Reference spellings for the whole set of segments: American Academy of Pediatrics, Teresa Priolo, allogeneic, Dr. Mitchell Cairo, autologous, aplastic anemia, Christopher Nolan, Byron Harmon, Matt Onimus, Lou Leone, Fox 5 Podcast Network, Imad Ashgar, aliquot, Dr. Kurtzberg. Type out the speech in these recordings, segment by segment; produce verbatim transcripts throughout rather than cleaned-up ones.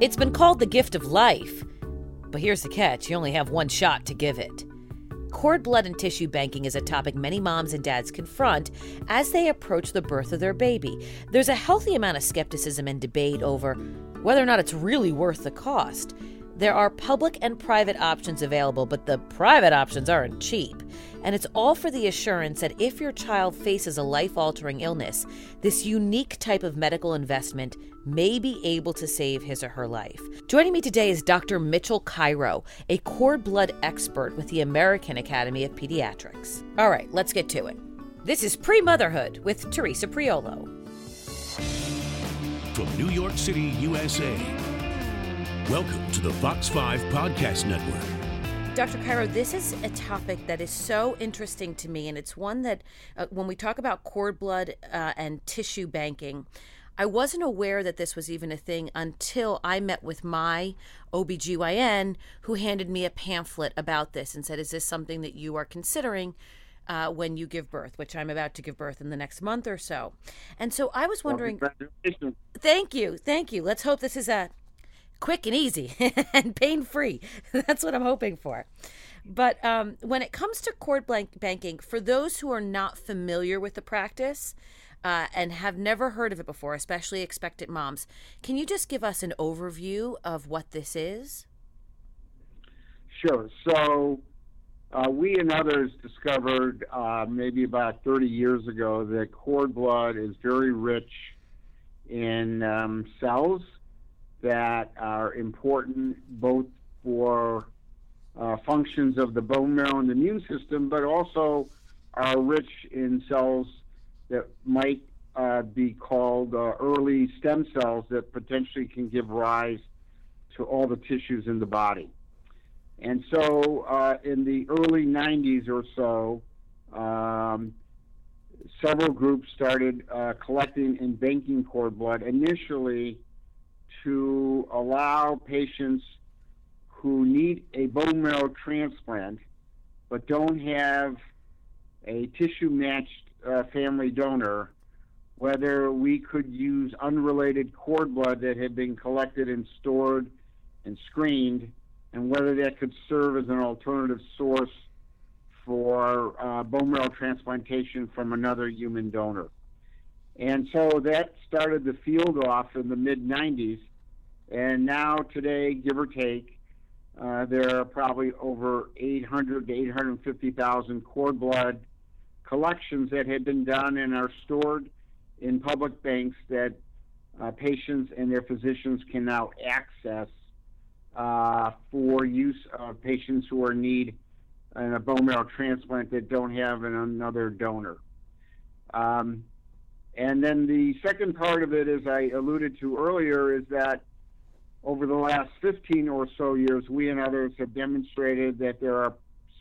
It's been called the gift of life. But here's the catch, you only have one shot to give it. Cord blood and tissue banking is a topic many moms and dads confront as they approach the birth of their baby. There's a healthy amount of skepticism and debate over whether or not it's really worth the cost. There are public and private options available, but the private options aren't cheap. And it's all for the assurance that if your child faces a life-altering illness, this unique type of medical investment may be able to save his or her life. Joining me today is Doctor Mitchell Cairo, a cord blood expert with the American Academy of Pediatrics. All right, let's get to it. This is Pre-Motherhood with Teresa Priolo. From New York City, U S A, welcome to the Fox five Podcast Network. Doctor Cairo, this is a topic that is so interesting to me, and it's one that uh, when we talk about cord blood uh, and tissue banking, I wasn't aware that this was even a thing until I met with my O B G Y N, who handed me a pamphlet about this and said, is this something that you are considering uh, when you give birth, which I'm about to give birth in the next month or so. And so I was wondering... Well, congratulations. Thank you. Thank you. Let's hope this is a... quick and easy and pain-free. That's what I'm hoping for. But um, when it comes to cord banking, for those who are not familiar with the practice uh, and have never heard of it before, especially expectant moms, can you just give us an overview of what this is? Sure. So uh, we and others discovered uh, maybe about thirty years ago that cord blood is very rich in um, cells that are important both for uh, functions of the bone marrow and the immune system, but also are rich in cells that might uh, be called uh, early stem cells that potentially can give rise to all the tissues in the body. And so uh, in the early nineties or so, um, several groups started uh, collecting and banking cord blood initially to allow patients who need a bone marrow transplant but don't have a tissue-matched uh, family donor, whether we could use unrelated cord blood that had been collected and stored and screened, and whether that could serve as an alternative source for uh, bone marrow transplantation from another human donor. And so that started the field off in the mid nineties, and now today, give or take, uh, there are probably over eight hundred to eight hundred fifty thousand cord blood collections that have been done and are stored in public banks that uh, patients and their physicians can now access uh, for use of patients who are in need in a bone marrow transplant that don't have an, another donor. Um, And then the second part of it, as I alluded to earlier, is that over the last fifteen or so years, we and others have demonstrated that there are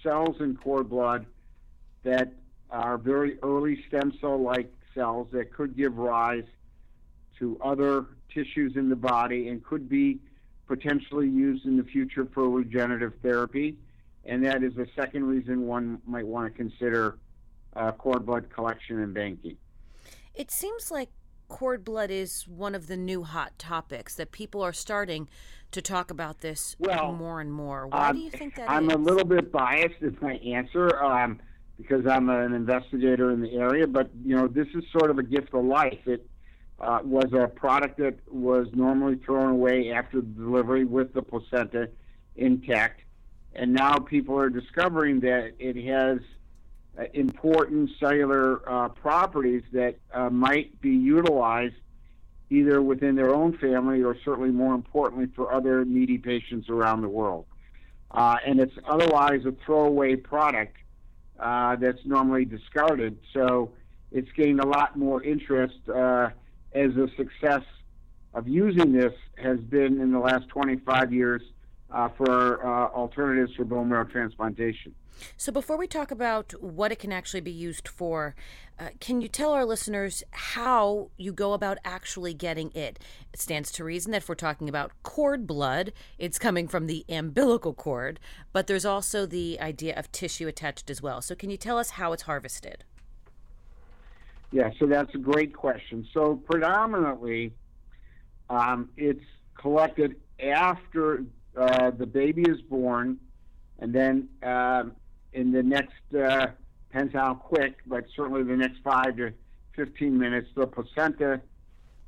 cells in cord blood that are very early stem cell-like cells that could give rise to other tissues in the body and could be potentially used in the future for regenerative therapy. And that is the second reason one might want to consider uh, cord blood collection and banking. It seems like cord blood is one of the new hot topics, that people are starting to talk about this well, more and more. Why um, do you think that I'm is? I'm a little bit biased in my answer um, because I'm an investigator in the area, but, you know, this is sort of a gift of life. It uh, was a product that was normally thrown away after delivery with the placenta intact, and now people are discovering that it has Uh, important cellular uh, properties that uh, might be utilized either within their own family or certainly more importantly for other needy patients around the world. Uh, and it's otherwise a throwaway product uh, that's normally discarded. So it's gained a lot more interest uh, as the success of using this has been in the last twenty-five years uh, for uh, alternatives for bone marrow transplantation. So before we talk about what it can actually be used for, uh, can you tell our listeners how you go about actually getting it? It stands to reason that if we're talking about cord blood, it's coming from the umbilical cord, but there's also the idea of tissue attached as well. So can you tell us how it's harvested? Yeah, so that's a great question. So predominantly, um, it's collected after uh, the baby is born, and then uh, in the next, uh, depends how quick, but certainly the next five to fifteen minutes, the placenta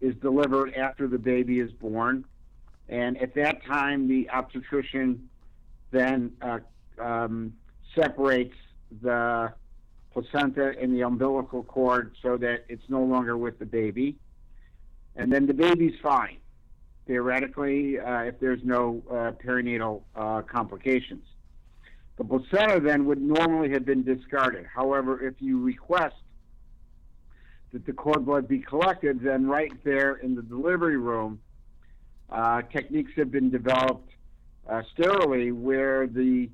is delivered after the baby is born. And at that time, the obstetrician then uh, um, separates the placenta and the umbilical cord so that it's no longer with the baby. And then the baby's fine, theoretically, uh, if there's no uh, perinatal uh, complications. The placenta then would normally have been discarded. However, if you request that the cord blood be collected, then right there in the delivery room, uh, techniques have been developed uh, sterilely where the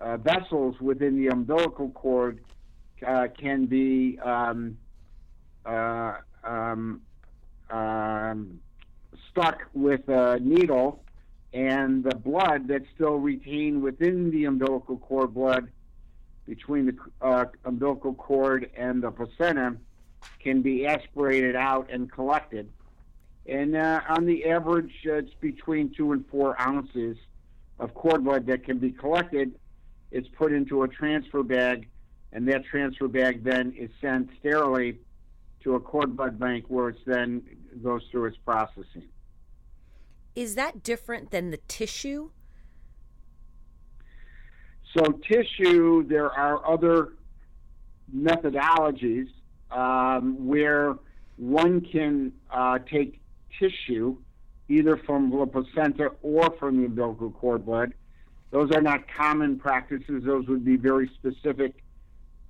uh, vessels within the umbilical cord uh, can be um, uh, um, um, stuck with a needle, and the blood that's still retained within the umbilical cord, blood between the uh, umbilical cord and the placenta, can be aspirated out and collected. And uh, on the average, uh, it's between two and four ounces of cord blood that can be collected. It's put into a transfer bag, and that transfer bag then is sent sterilely to a cord blood bank where it then goes through its processing. Is that different than the tissue? So tissue, there are other methodologies Um, where one can uh, take tissue either from the placenta or from the umbilical cord blood. Those are not common practices. Those would be very specific,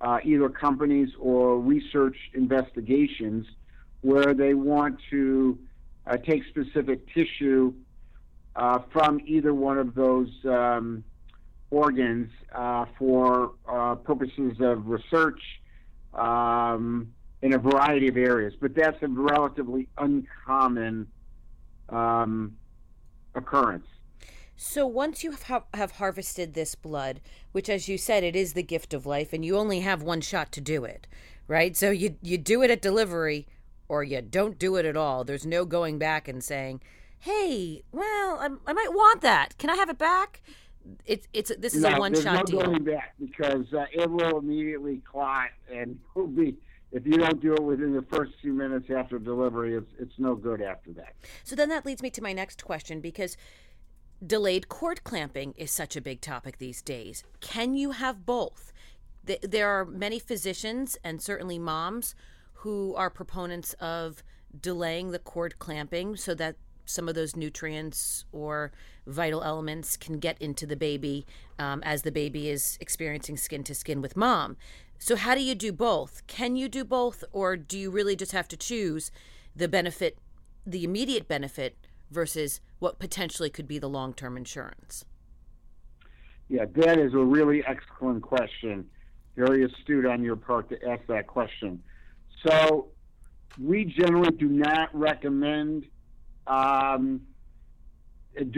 uh, either companies or research investigations, where they want to uh, take specific tissue uh, from either one of those um, organs uh, for uh, purposes of research, Um, in a variety of areas, but that's a relatively uncommon um, occurrence. So once you have, have harvested this blood, which, as you said, it is the gift of life, and you only have one shot to do it, right? So you you do it at delivery, or you don't do it at all. There's no going back and saying, "Hey, well, I'm, I might want that. Can I have it back?" It's it's this is no, a one-shot deal. There's no deal. Going back, because uh, it will immediately clot, and it'll be, if you don't do it within the first few minutes after delivery, it's it's no good after that. So then that leads me to my next question, because delayed cord clamping is such a big topic these days. Can you have both? Th- there are many physicians and certainly moms who are proponents of delaying the cord clamping so that some of those nutrients or vital elements can get into the baby um, as the baby is experiencing skin to skin with mom. So how do you do both? Can you do both, or do you really just have to choose the benefit, the immediate benefit, versus what potentially could be the long-term insurance? Yeah, that is a really excellent question. Very astute on your part to ask that question. So we generally do not recommend Um,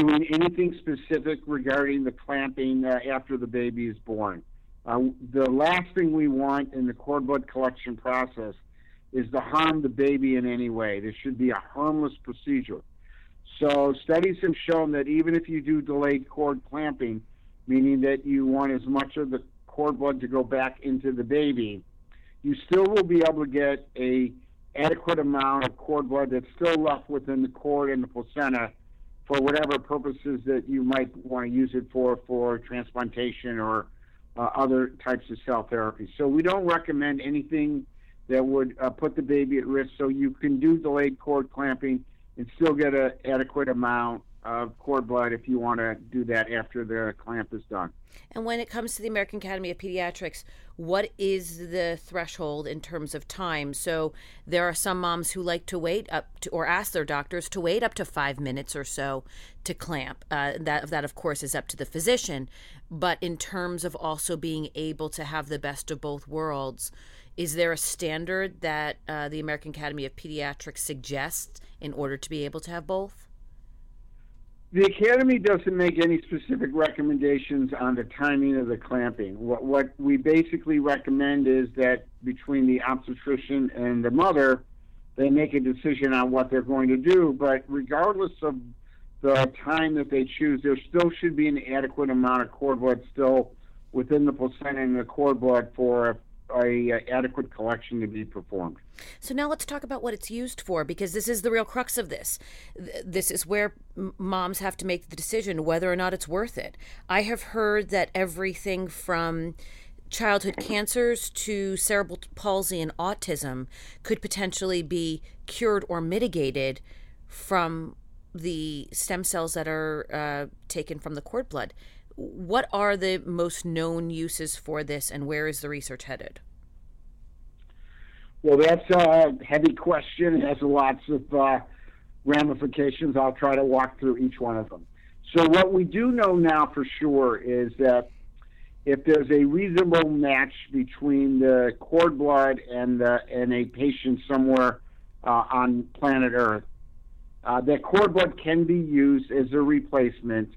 doing anything specific regarding the clamping uh, after the baby is born. Uh, the last thing we want in the cord blood collection process is to harm the baby in any way. This should be a harmless procedure. So studies have shown that even if you do delayed cord clamping, meaning that you want as much of the cord blood to go back into the baby, you still will be able to get a adequate amount of cord blood that's still left within the cord and the placenta for whatever purposes that you might want to use it for, for transplantation or uh, other types of cell therapy. So we don't recommend anything that would uh, put the baby at risk. So you can do delayed cord clamping and still get an adequate amount of cord blood if you want to do that after the clamp is done. And when it comes to the American Academy of Pediatrics, what is the threshold in terms of time? So there are some moms who like to wait up to, or ask their doctors to wait up to five minutes or so to clamp. Uh, that, that, of course, is up to the physician. But in terms of also being able to have the best of both worlds, is there a standard that uh, the American Academy of Pediatrics suggests in order to be able to have both? The Academy doesn't make any specific recommendations on the timing of the clamping. What, what we basically recommend is that between the obstetrician and the mother, they make a decision on what they're going to do. But regardless of the time that they choose, there still should be an adequate amount of cord blood still within the placenta and the cord blood for a A, uh, adequate collection to be performed. So now let's talk about what it's used for, because this is the real crux of this. Th- this is where m- moms have to make the decision whether or not it's worth it. I have heard that everything from childhood cancers to cerebral palsy and autism could potentially be cured or mitigated from the stem cells that are uh, taken from the cord blood. What are the most known uses for this, and where is the research headed? Well, that's a heavy question. It has lots of uh, ramifications. I'll try to walk through each one of them. So what we do know now for sure is that if there's a reasonable match between the cord blood and, the, and a patient somewhere uh, on planet Earth, uh, that cord blood can be used as a replacement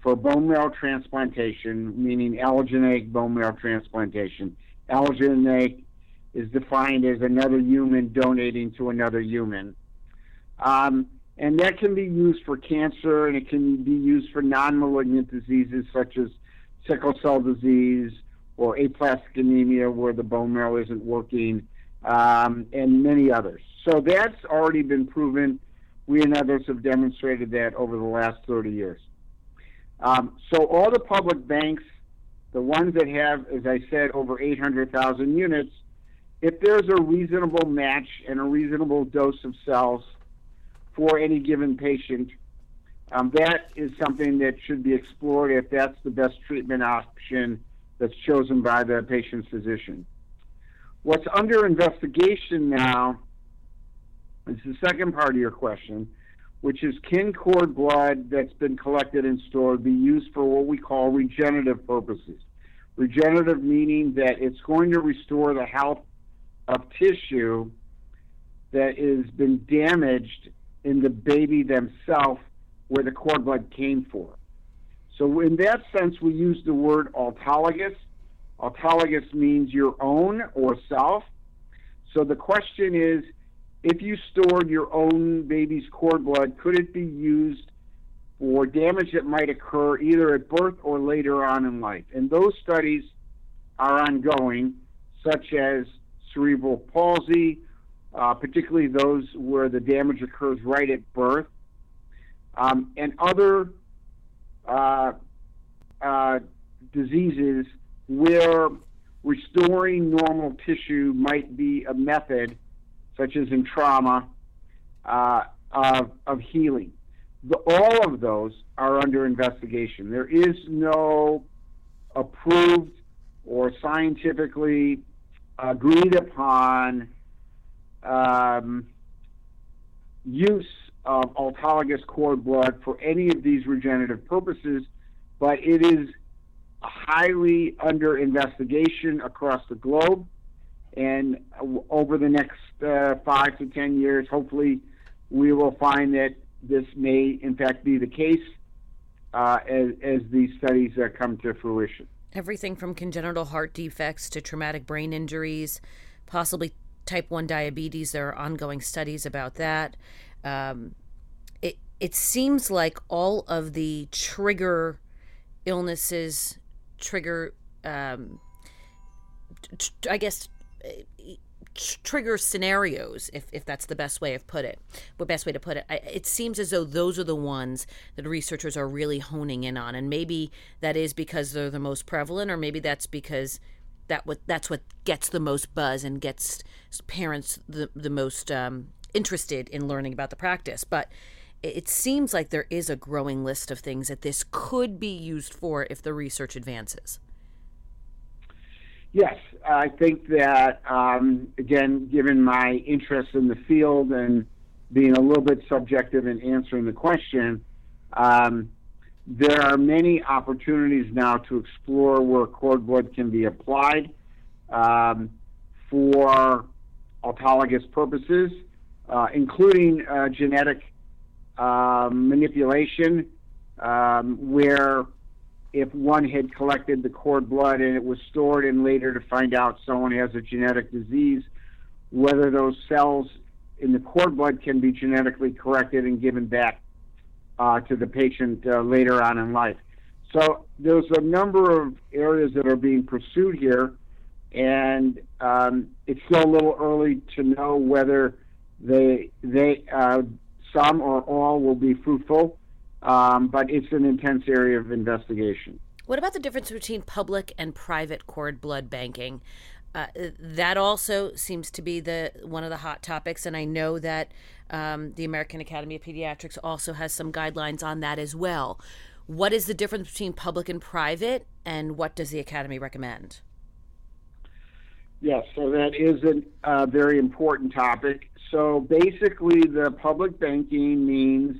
for bone marrow transplantation, meaning allogeneic bone marrow transplantation. Allogeneic is defined as another human donating to another human. Um, and that can be used for cancer, and it can be used for non-malignant diseases such as sickle cell disease or aplastic anemia where the bone marrow isn't working, um, and many others. So that's already been proven. We and others have demonstrated that over the last thirty years. Um, so all the public banks, the ones that have, as I said, over eight hundred thousand units, if there's a reasonable match and a reasonable dose of cells for any given patient, um, that is something that should be explored if that's the best treatment option that's chosen by the patient's physician. What's under investigation now is the second part of your question, which is, can cord blood that's been collected and stored be used for what we call regenerative purposes? Regenerative meaning that it's going to restore the health of tissue that has been damaged in the baby themselves where the cord blood came from. So in that sense, we use the word autologous. Autologous means your own or self. So the question is, if you stored your own baby's cord blood, could it be used for damage that might occur either at birth or later on in life? And those studies are ongoing, such as cerebral palsy, uh, particularly those where the damage occurs right at birth, um, and other uh, uh, diseases where restoring normal tissue might be a method, such as in trauma, uh, of, of healing. The, all of those are under investigation. There is no approved or scientifically agreed upon um, use of autologous cord blood for any of these regenerative purposes, but it is highly under investigation across the globe. And over the next uh, five to ten years, hopefully, we will find that this may, in fact, be the case uh, as, as these studies uh, come to fruition. Everything from congenital heart defects to traumatic brain injuries, possibly type one diabetes. There are ongoing studies about that. Um, it, it seems like all of the trigger illnesses, trigger, um, t- t- I guess... trigger scenarios, if, if that's the best way of put it, the best way to put it. I, it seems as though those are the ones that researchers are really honing in on, and maybe that is because they're the most prevalent, or maybe that's because that what that's what gets the most buzz and gets parents the the most um, interested in learning about the practice. But it, it seems like there is a growing list of things that this could be used for if the research advances. Yes, I think that, um, again, given my interest in the field and being a little bit subjective in answering the question, um, there are many opportunities now to explore where cord blood can be applied um, for autologous purposes, uh, including uh, genetic uh, manipulation, um, where if one had collected the cord blood and it was stored, and later to find out someone has a genetic disease, whether those cells in the cord blood can be genetically corrected and given back uh, to the patient uh, later on in life. So there's a number of areas that are being pursued here, and um, it's still a little early to know whether they they uh, some or all will be fruitful, um, but it's an intense area of investigation. What about the difference between public and private cord blood banking? Uh, that also seems to be the one of the hot topics, and I know that um, the American Academy of Pediatrics also has some guidelines on that as well. What is the difference between public and private, and what does the Academy recommend? Yes, so that is a uh, very important topic. So basically, the public banking means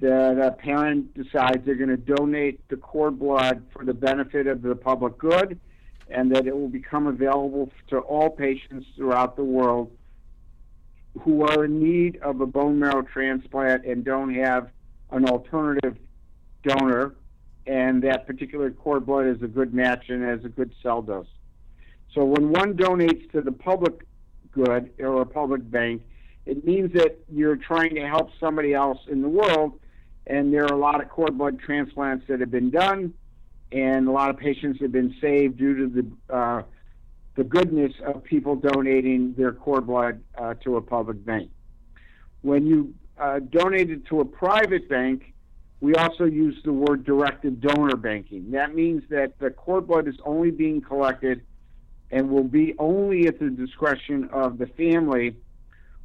that a parent decides they're going to donate the cord blood for the benefit of the public good, and that it will become available to all patients throughout the world who are in need of a bone marrow transplant and don't have an alternative donor, and that particular cord blood is a good match and has a good cell dose. So when one donates to the public good or a public bank, it means that you're trying to help somebody else in the world, and there are a lot of cord blood transplants that have been done, and a lot of patients have been saved due to the uh, the goodness of people donating their cord blood uh, to a public bank. When you uh, donate it to a private bank, we also use the word directed donor banking. That means that the cord blood is only being collected and will be only at the discretion of the family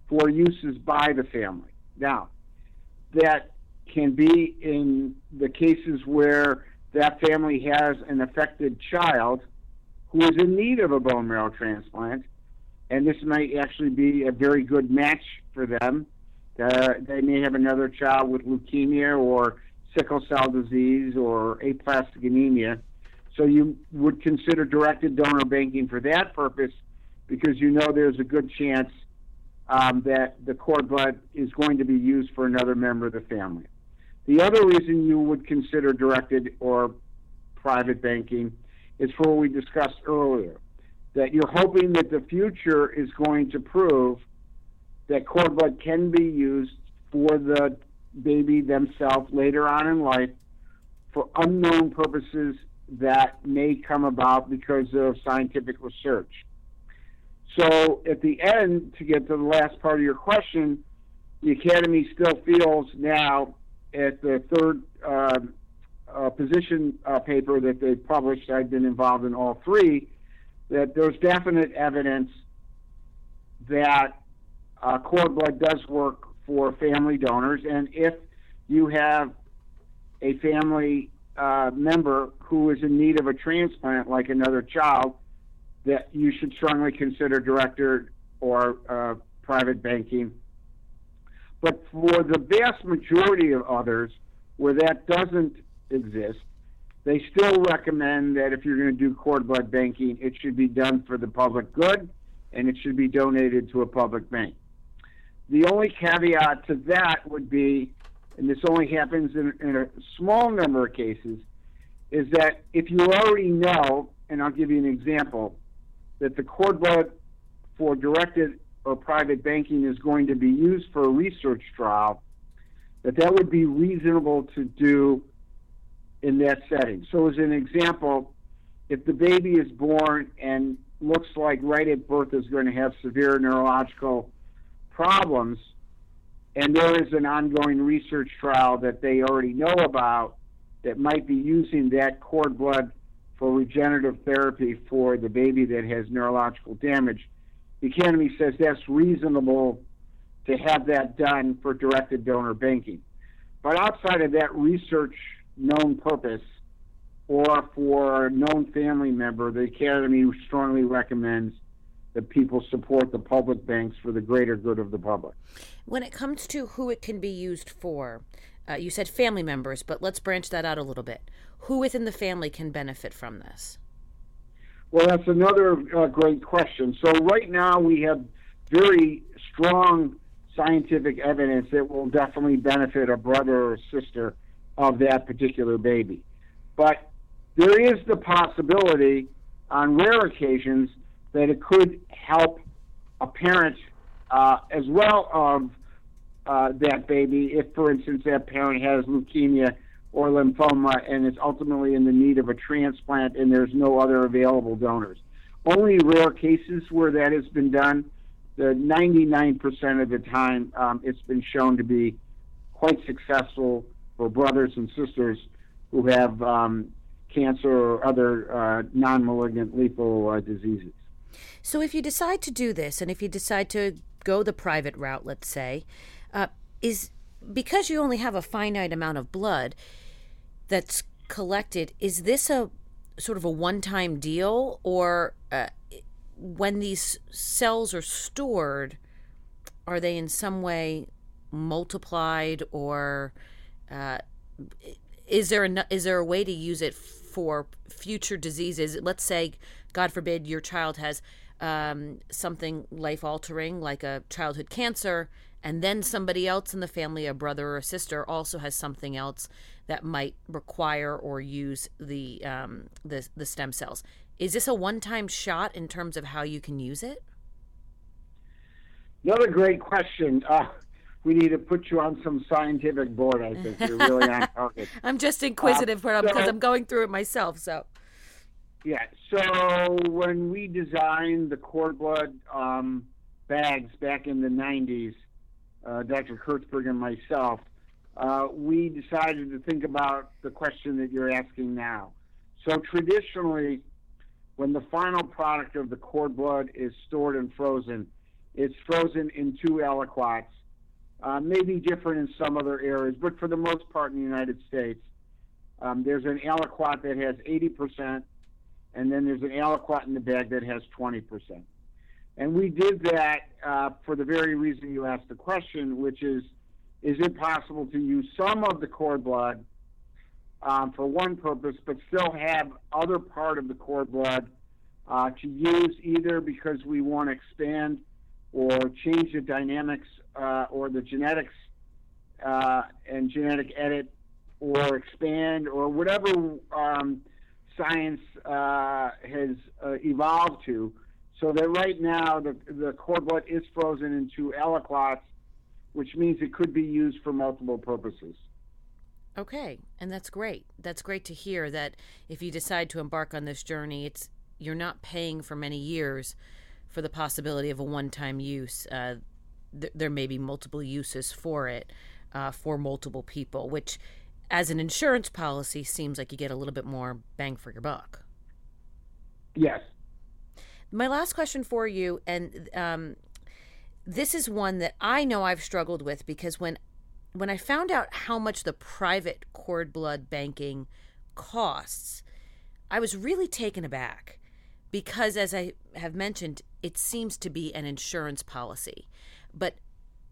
for uses by the family. Now, that can be in the cases where that family has an affected child who is in need of a bone marrow transplant, and this might actually be a very good match for them. Uh, they may have another child with leukemia or sickle cell disease or aplastic anemia. So you would consider directed donor banking for that purpose, because you know there's a good chance um, that the cord blood is going to be used for another member of the family. The other reason you would consider directed or private banking is for what we discussed earlier, that you're hoping that the future is going to prove that cord blood can be used for the baby themselves later on in life for unknown purposes that may come about because of scientific research. So at the end, to get to the last part of your question, the Academy still feels now at the third uh, uh, position uh, paper that they published, I've been involved in all three, that there's definite evidence that uh, cord blood does work for family donors. And if you have a family uh, member who is in need of a transplant, like another child, that you should strongly consider directed or uh, private banking. But for the vast majority of others, where that doesn't exist, they still recommend that if you're going to do cord blood banking, it should be done for the public good, and it should be donated to a public bank. The only caveat to that would be, and this only happens in, in a small number of cases, is that if you already know, and I'll give you an example, that the cord blood for directed or private banking is going to be used for a research trial, that that would be reasonable to do in that setting. So as an example, if the baby is born and looks like right at birth is going to have severe neurological problems, and there is an ongoing research trial that they already know about that might be using that cord blood for regenerative therapy for the baby that has neurological damage, the Academy says that's reasonable to have that done for directed donor banking. But outside of that research known purpose or for a known family member, the Academy strongly recommends that people support the public banks for the greater good of the public. When it comes to who it can be used for, uh, you said family members, but let's branch that out a little bit. Who within the family can benefit from this? Well, that's another uh, great question. So right now we have very strong scientific evidence that will definitely benefit a brother or sister of that particular baby. But there is the possibility on rare occasions that it could help a parent uh, as well of uh, that baby if, for instance, that parent has leukemia or lymphoma and is ultimately in the need of a transplant and there's no other available donors. Only rare cases where that has been done, the ninety-nine percent of the time um, it's been shown to be quite successful for brothers and sisters who have um, cancer or other uh, non-malignant lethal uh, diseases. So if you decide to do this, and if you decide to go the private route, let's say, uh, is because you only have a finite amount of blood that's collected, is this a sort of a one-time deal, or uh, when these cells are stored, are they in some way multiplied, or uh, is there a, is there a way to use it for future diseases? Let's say, God forbid, your child has um, something life-altering like a childhood cancer, and then somebody else in the family, a brother or a sister, also has something else that might require or use the um, the, the stem cells. Is this a one-time shot in terms of how you can use it? Another great question. Uh, we need to put you on some scientific board, I think. You're really on target. I'm just inquisitive uh, so, because I'm going through it myself. So. Yeah, so when we designed the cord blood um, bags back in the nineties, Uh, Doctor Kurtzberg and myself, uh, we decided to think about the question that you're asking now. So traditionally, when the final product of the cord blood is stored and frozen, it's frozen in two aliquots, uh, maybe different in some other areas, but for the most part in the United States, um, there's an aliquot that has eighty percent, and then there's an aliquot in the bag that has twenty percent. And we did that uh, for the very reason you asked the question, which is, is it possible to use some of the cord blood um, for one purpose, but still have other part of the cord blood uh, to use either because we want to expand or change the dynamics uh, or the genetics uh, and genetic edit or expand or whatever um, science uh, has uh, evolved to. So that right now the, the cord blood is frozen in two aliquots, which means it could be used for multiple purposes. Okay, and that's great. That's great to hear that if you decide to embark on this journey, it's you're not paying for many years for the possibility of a one-time use. Uh, th- there may be multiple uses for it uh, for multiple people, which as an insurance policy seems like you get a little bit more bang for your buck. Yes. My last question for you, and um, this is one that I know I've struggled with because when when I found out how much the private cord blood banking costs, I was really taken aback because, as I have mentioned, it seems to be an insurance policy. But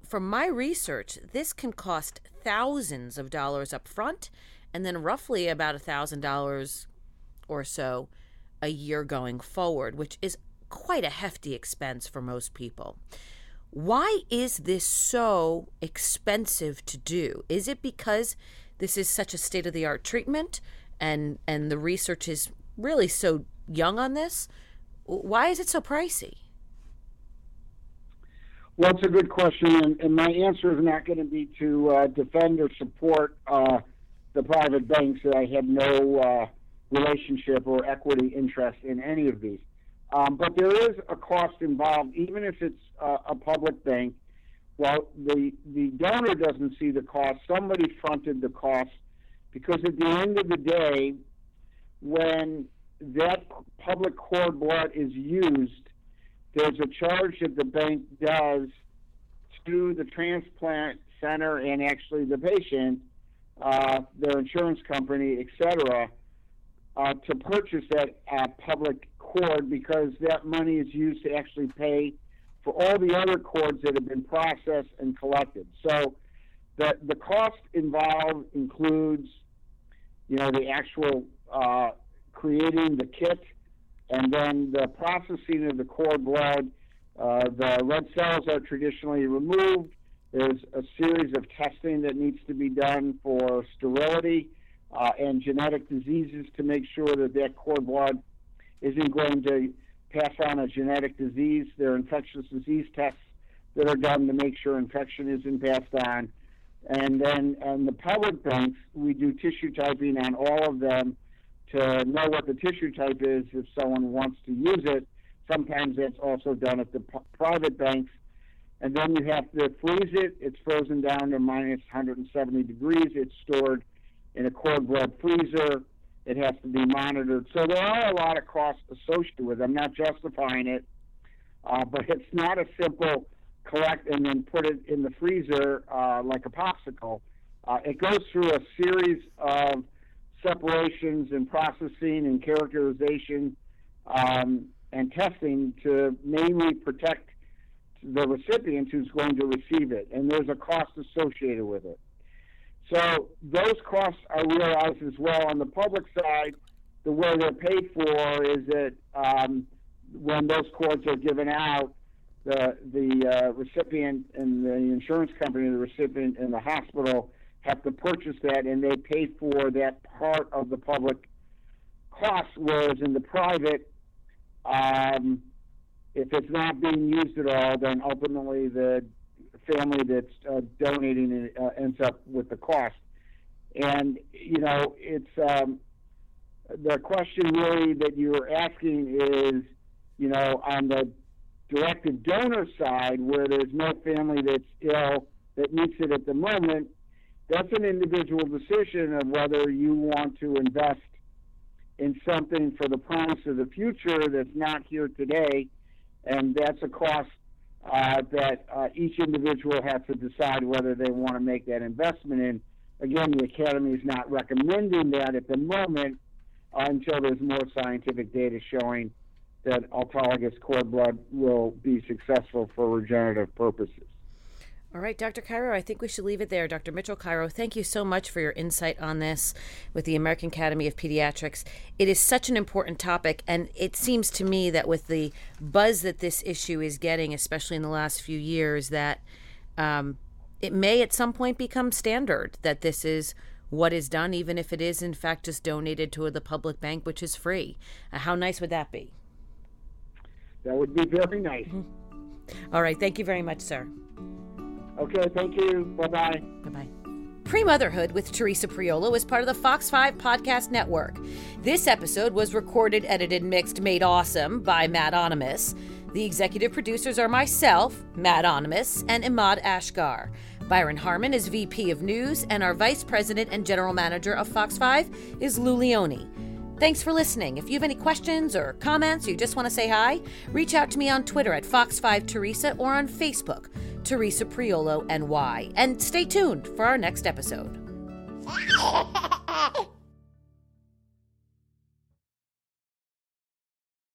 from my research, this can cost thousands of dollars up front and then roughly about one thousand dollars or so a year going forward, which is quite a hefty expense for most people. Why is this so expensive to do? Is it because this is such a state-of-the-art treatment and and the research is really so young on this? Why is it so pricey? Well, it's a good question, and, and my answer is not going to be to uh, defend or support uh, the private banks. I have no uh, relationship or equity interest in any of these. Um, but there is a cost involved, even if it's uh, a public bank. Well, the, the donor doesn't see the cost. Somebody fronted the cost because at the end of the day, when that public cord blood is used, there's a charge that the bank does to the transplant center and actually the patient, uh, their insurance company, et cetera, Uh, to purchase that uh, public cord because that money is used to actually pay for all the other cords that have been processed and collected. So the the cost involved includes, you know, the actual uh, creating the kit and then the processing of the cord blood. Uh, the red cells are traditionally removed. There's a series of testing that needs to be done for sterility Uh, and genetic diseases to make sure that that cord blood isn't going to pass on a genetic disease. There are infectious disease tests that are done to make sure infection isn't passed on. And then on the public banks, we do tissue typing on all of them to know what the tissue type is if someone wants to use it. Sometimes that's also done at the private banks. And then you have to freeze it. It's frozen down to minus one hundred seventy degrees. It's stored in a cord blood freezer. It has to be monitored. So there are a lot of costs associated with it. I'm not justifying it, uh, but it's not a simple collect and then put it in the freezer uh, like a popsicle. Uh, it goes through a series of separations and processing and characterization um, and testing to mainly protect the recipient who's going to receive it, and there's a cost associated with it. So those costs are realized as well. On the public side, the way they're paid for is that um, when those cords are given out, the, the uh, recipient and the insurance company, the recipient and the hospital have to purchase that, and they pay for that part of the public cost, whereas in the private, um, if it's not being used at all, then ultimately the family that's uh, donating uh, ends up with the cost. And, you know, it's um, the question really that you're asking is, you know, on the directed donor side, where there's no family that's ill that needs it at the moment, that's an individual decision of whether you want to invest in something for the promise of the future that's not here today, and that's a cost Uh, that uh, each individual has to decide whether they want to make that investment in. Again, the Academy is not recommending that at the moment uh, until there's more scientific data showing that autologous cord blood will be successful for regenerative purposes. All right, Doctor Cairo, I think we should leave it there. Doctor Mitchell Cairo, thank you so much for your insight on this with the American Academy of Pediatrics. It is such an important topic, and it seems to me that with the buzz that this issue is getting, especially in the last few years, that um, it may at some point become standard that this is what is done, even if it is, in fact, just donated to the public bank, which is free. Uh, how nice would that be? That would be very nice. Mm-hmm. All right. Thank you very much, sir. Okay, thank you. Bye-bye. Bye-bye. Pre-Motherhood with Teresa Priolo is part of the Fox five Podcast Network. This episode was recorded, edited, mixed, made awesome by Matt Onimus. The executive producers are myself, Matt Onimus, and Imad Ashgar. Byron Harmon is V P of News, and our Vice President and General Manager of Fox five is Lou Leone. Thanks for listening. If you have any questions or comments, or you just want to say hi, reach out to me on Twitter at Fox five Teresa or on Facebook, Teresa Priolo N Y. And stay tuned for our next episode.